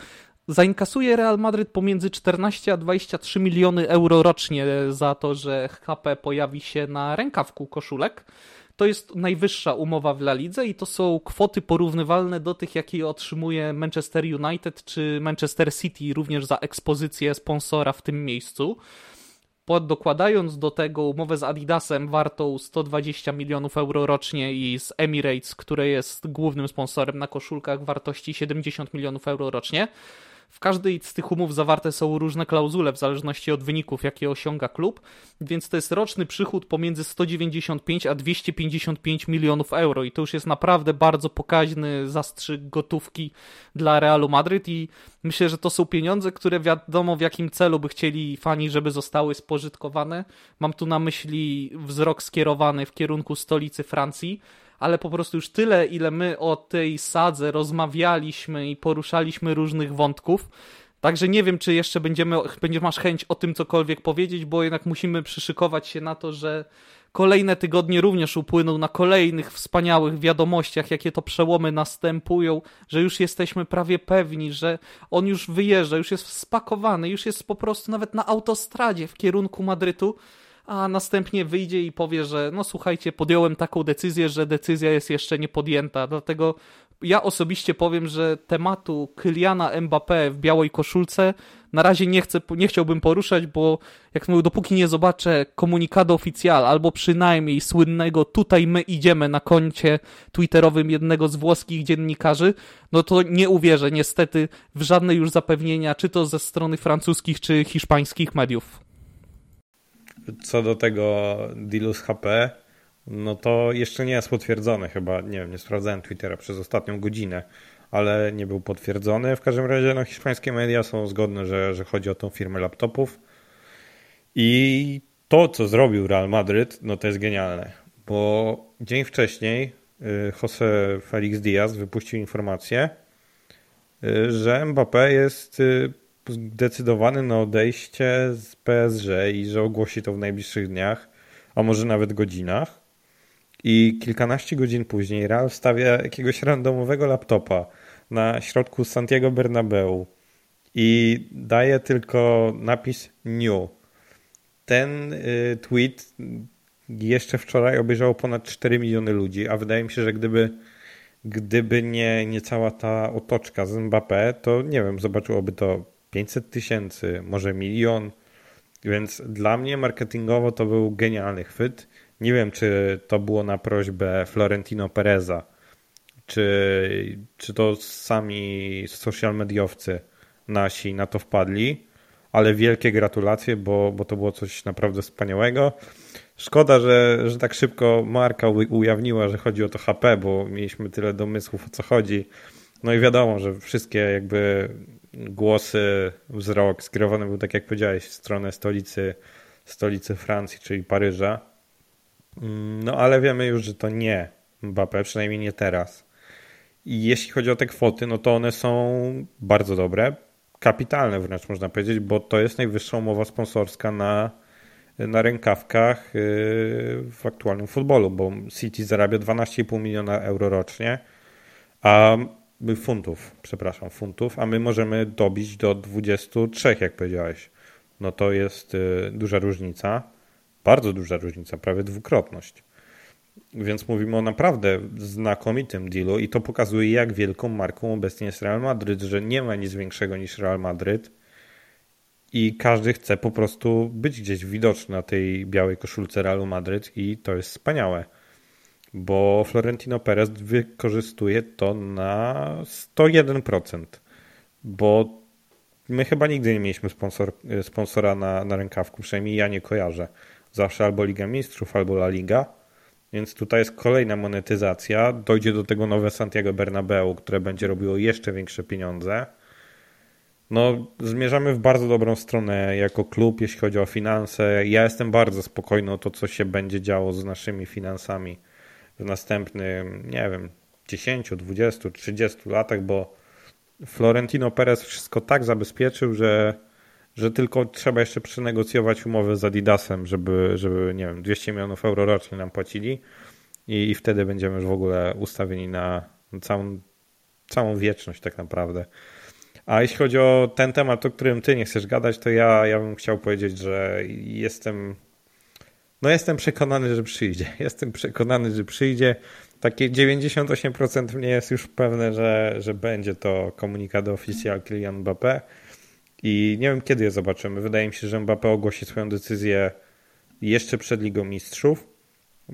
zainkasuje Real Madryt pomiędzy czternaście a dwadzieścia trzy miliony euro rocznie za to, że H P pojawi się na rękawku koszulek. To jest najwyższa umowa w La Lidze i to są kwoty porównywalne do tych, jakie otrzymuje Manchester United czy Manchester City również za ekspozycję sponsora w tym miejscu. Dokładając do tego umowę z Adidasem wartą sto dwadzieścia milionów euro rocznie i z Emirates, które jest głównym sponsorem na koszulkach, wartości siedemdziesiąt milionów euro rocznie. W każdej z tych umów zawarte są różne klauzule w zależności od wyników, jakie osiąga klub, więc to jest roczny przychód pomiędzy sto dziewięćdziesiąt pięć a dwieście pięćdziesiąt pięć milionów euro i to już jest naprawdę bardzo pokaźny zastrzyk gotówki dla Realu Madryt i myślę, że to są pieniądze, które wiadomo w jakim celu by chcieli fani, żeby zostały spożytkowane. Mam tu na myśli wzrok skierowany w kierunku stolicy Francji, ale po prostu już tyle, ile my o tej sadze rozmawialiśmy i poruszaliśmy różnych wątków. Także nie wiem, czy jeszcze będziemy, będziesz masz chęć o tym cokolwiek powiedzieć, bo jednak musimy przyszykować się na to, że kolejne tygodnie również upłyną na kolejnych wspaniałych wiadomościach, jakie to przełomy następują, że już jesteśmy prawie pewni, że on już wyjeżdża, już jest spakowany, już jest po prostu nawet na autostradzie w kierunku Madrytu, a następnie wyjdzie i powie, że no słuchajcie, podjąłem taką decyzję, że decyzja jest jeszcze nie podjęta. Dlatego ja osobiście powiem, że tematu Kyliana Mbappé w białej koszulce na razie nie, chcę, nie chciałbym poruszać, bo jak mówię, dopóki nie zobaczę komunikatu oficjal, albo przynajmniej słynnego tutaj my idziemy na koncie twitterowym jednego z włoskich dziennikarzy, no to nie uwierzę niestety w żadne już zapewnienia, czy to ze strony francuskich, czy hiszpańskich mediów. Co do tego dealu z H P, no to jeszcze nie jest potwierdzony chyba, nie wiem, nie sprawdzałem Twittera przez ostatnią godzinę, ale nie był potwierdzony. W każdym razie no, hiszpańskie media są zgodne, że, że chodzi o tą firmę laptopów i to, co zrobił Real Madryt, no to jest genialne, bo dzień wcześniej José Félix Díaz wypuścił informację, że Mbappé jest zdecydowany na odejście z P S G i że ogłosi to w najbliższych dniach, a może nawet godzinach. I kilkanaście godzin później Real wstawia jakiegoś randomowego laptopa na środku Santiago Bernabéu i daje tylko napis new. Ten tweet jeszcze wczoraj obejrzało ponad cztery miliony ludzi, a wydaje mi się, że gdyby gdyby nie, nie cała ta otoczka z Mbappé, to nie wiem, zobaczyłoby to pięćset tysięcy, może milion, więc dla mnie marketingowo to był genialny chwyt. Nie wiem, czy to było na prośbę Florentino Pereza, czy, czy to sami social mediowcy nasi na to wpadli, ale wielkie gratulacje, bo, bo to było coś naprawdę wspaniałego. Szkoda, że, że tak szybko marka ujawniła, że chodzi o to H P, bo mieliśmy tyle domysłów, o co chodzi. No i wiadomo, że wszystkie jakby głosy, wzrok skierowany był, tak jak powiedziałeś, w stronę stolicy, stolicy Francji, czyli Paryża. No ale wiemy już, że to nie Mbappé, przynajmniej nie teraz. I jeśli chodzi o te kwoty, no to one są bardzo dobre, kapitalne wręcz można powiedzieć, bo to jest najwyższa umowa sponsorska na, na rękawkach w aktualnym futbolu, bo City zarabia dwanaście i pół miliona euro rocznie, a funtów, przepraszam, funtów, a my możemy dobić do dwudziestu trzech, jak powiedziałeś. No to jest duża różnica, bardzo duża różnica, prawie dwukrotność. Więc mówimy o naprawdę znakomitym dealu i to pokazuje, jak wielką marką obecnie jest Real Madryt, że nie ma nic większego niż Real Madryt i każdy chce po prostu być gdzieś widoczny na tej białej koszulce Realu Madryt i to jest wspaniałe. Bo Florentino Perez wykorzystuje to na sto jeden procent, bo my chyba nigdy nie mieliśmy sponsor, sponsora na, na rękawku, przynajmniej ja nie kojarzę. Zawsze albo Liga Mistrzów, albo La Liga, więc tutaj jest kolejna monetyzacja. Dojdzie do tego nowe Santiago Bernabéu, które będzie robiło jeszcze większe pieniądze. No, zmierzamy w bardzo dobrą stronę jako klub, jeśli chodzi o finanse. Ja jestem bardzo spokojny o to, co się będzie działo z naszymi finansami w następnym, nie wiem, dziesięciu, dwudziestu, trzydziestu latach, bo Florentino Perez wszystko tak zabezpieczył, że, że tylko trzeba jeszcze przenegocjować umowę z Adidasem, żeby, żeby nie wiem, dwieście milionów euro rocznie nam płacili i, i wtedy będziemy już w ogóle ustawieni na całą, całą wieczność tak naprawdę. A jeśli chodzi o ten temat, o którym ty nie chcesz gadać, to ja, ja bym chciał powiedzieć, że jestem no jestem przekonany, że przyjdzie. Jestem przekonany, że przyjdzie. Takie dziewięćdziesiąt osiem procent mnie jest już pewne, że, że będzie to komunikat oficjal Kylian Mbappé i nie wiem, kiedy je zobaczymy. Wydaje mi się, że Mbappé ogłosi swoją decyzję jeszcze przed Ligą Mistrzów,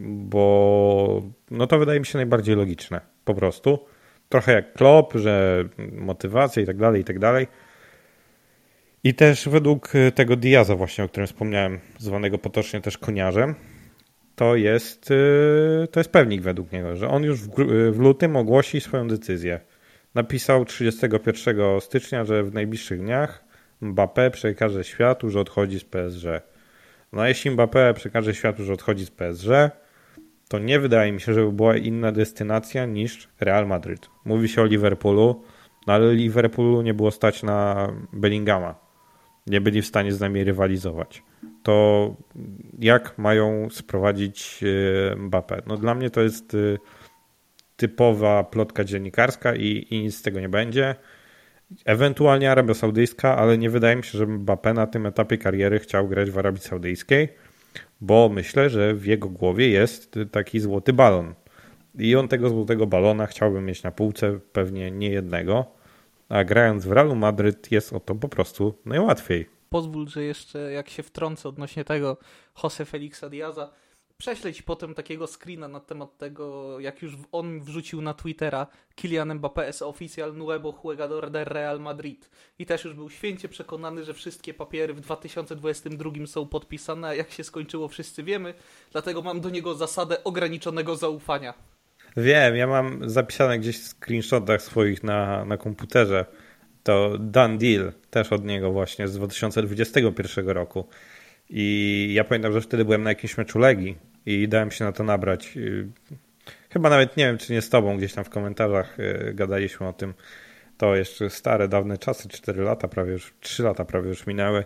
bo no to wydaje mi się najbardziej logiczne po prostu. Trochę jak Klopp, że motywacja i tak dalej, i tak dalej. I też według tego Diaza właśnie, o którym wspomniałem, zwanego potocznie też koniarzem, to jest, to jest pewnik według niego, że on już w lutym ogłosi swoją decyzję. Napisał trzydziestego pierwszego stycznia, że w najbliższych dniach Mbappé przekaże światu, że odchodzi z P S G. No a jeśli Mbappé przekaże światu, że odchodzi z P S G, to nie wydaje mi się, żeby była inna destynacja niż Real Madryt. Mówi się o Liverpoolu, no ale Liverpoolu nie było stać na Bellingama. Nie byli w stanie z nami rywalizować. To jak mają sprowadzić Mbappé? No dla mnie to jest typowa plotka dziennikarska i, i nic z tego nie będzie. Ewentualnie Arabia Saudyjska, ale nie wydaje mi się, żeby Mbappé na tym etapie kariery chciał grać w Arabii Saudyjskiej, bo myślę, że w jego głowie jest taki złoty balon. I on tego złotego balona chciałby mieć na półce, pewnie nie jednego, a grając w Realu Madryt jest o to po prostu najłatwiej. Pozwól, że jeszcze jak się wtrącę odnośnie tego José Felixa Diaza, prześlę ci potem takiego screena na temat tego, jak już on wrzucił na Twittera Kylian Mbappé es oficial nuevo jugador del Real Madrid. I też już był święcie przekonany, że wszystkie papiery w dwa tysiące dwudziestym drugim są podpisane, a jak się skończyło wszyscy wiemy, dlatego mam do niego zasadę ograniczonego zaufania. Wiem, ja mam zapisane gdzieś w screenshotach swoich na, na komputerze to done deal, też od niego właśnie z dwa tysiące dwudziestego pierwszego roku. I ja pamiętam, że wtedy byłem na jakimś meczu Legii i dałem się na to nabrać. Chyba nawet nie wiem, czy nie z tobą, gdzieś tam w komentarzach gadaliśmy o tym. To jeszcze stare, dawne czasy, cztery lata prawie już, trzy lata prawie już minęły.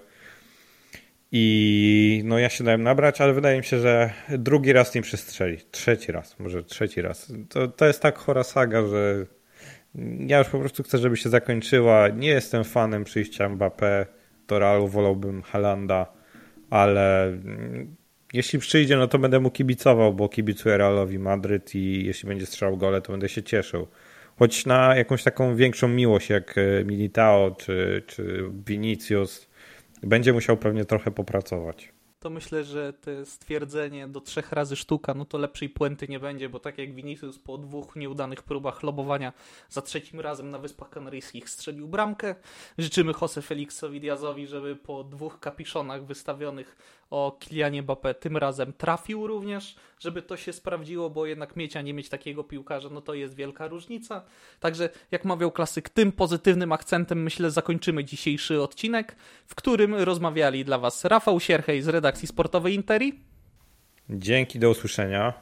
I no ja się dałem nabrać, ale wydaje mi się, że drugi raz nie przestrzeli. Trzeci raz, może trzeci raz. To, to jest tak chora saga, że ja już po prostu chcę, żeby się zakończyła. Nie jestem fanem przyjścia Mbappé do Realu, wolałbym Haalanda, ale jeśli przyjdzie, no to będę mu kibicował, bo kibicuję Realowi Madryt i jeśli będzie strzelał gole, to będę się cieszył. Choć na jakąś taką większą miłość jak Militao czy, czy Vinícius będzie musiał pewnie trochę popracować. To myślę, że to stwierdzenie do trzech razy sztuka, no to lepszej puenty nie będzie, bo tak jak Vinícius po dwóch nieudanych próbach lobowania za trzecim razem na Wyspach Kanaryjskich strzelił bramkę, życzymy José Felixowi Diazowi, żeby po dwóch kapiszonach wystawionych o Kylianie Mbappé tym razem trafił również, żeby to się sprawdziło, bo jednak mieć, a nie mieć takiego piłkarza, no to jest wielka różnica. Także jak mawiał klasyk, tym pozytywnym akcentem myślę zakończymy dzisiejszy odcinek, w którym rozmawiali dla Was Rafał Sierchej z redakcji sportowej Interii. Dzięki, do usłyszenia.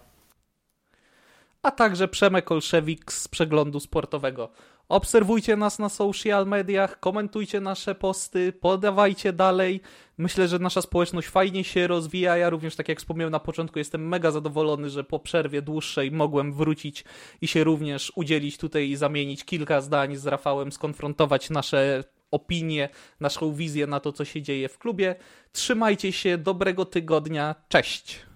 A także Przemek Olszewik z przeglądu sportowego. Obserwujcie nas na social mediach, komentujcie nasze posty, podawajcie dalej. Myślę, że nasza społeczność fajnie się rozwija. Ja również, tak jak wspomniałem na początku, jestem mega zadowolony, że po przerwie dłuższej mogłem wrócić i się również udzielić tutaj i zamienić kilka zdań z Rafałem, skonfrontować nasze opinie, naszą wizję na to, co się dzieje w klubie. Trzymajcie się, dobrego tygodnia, cześć!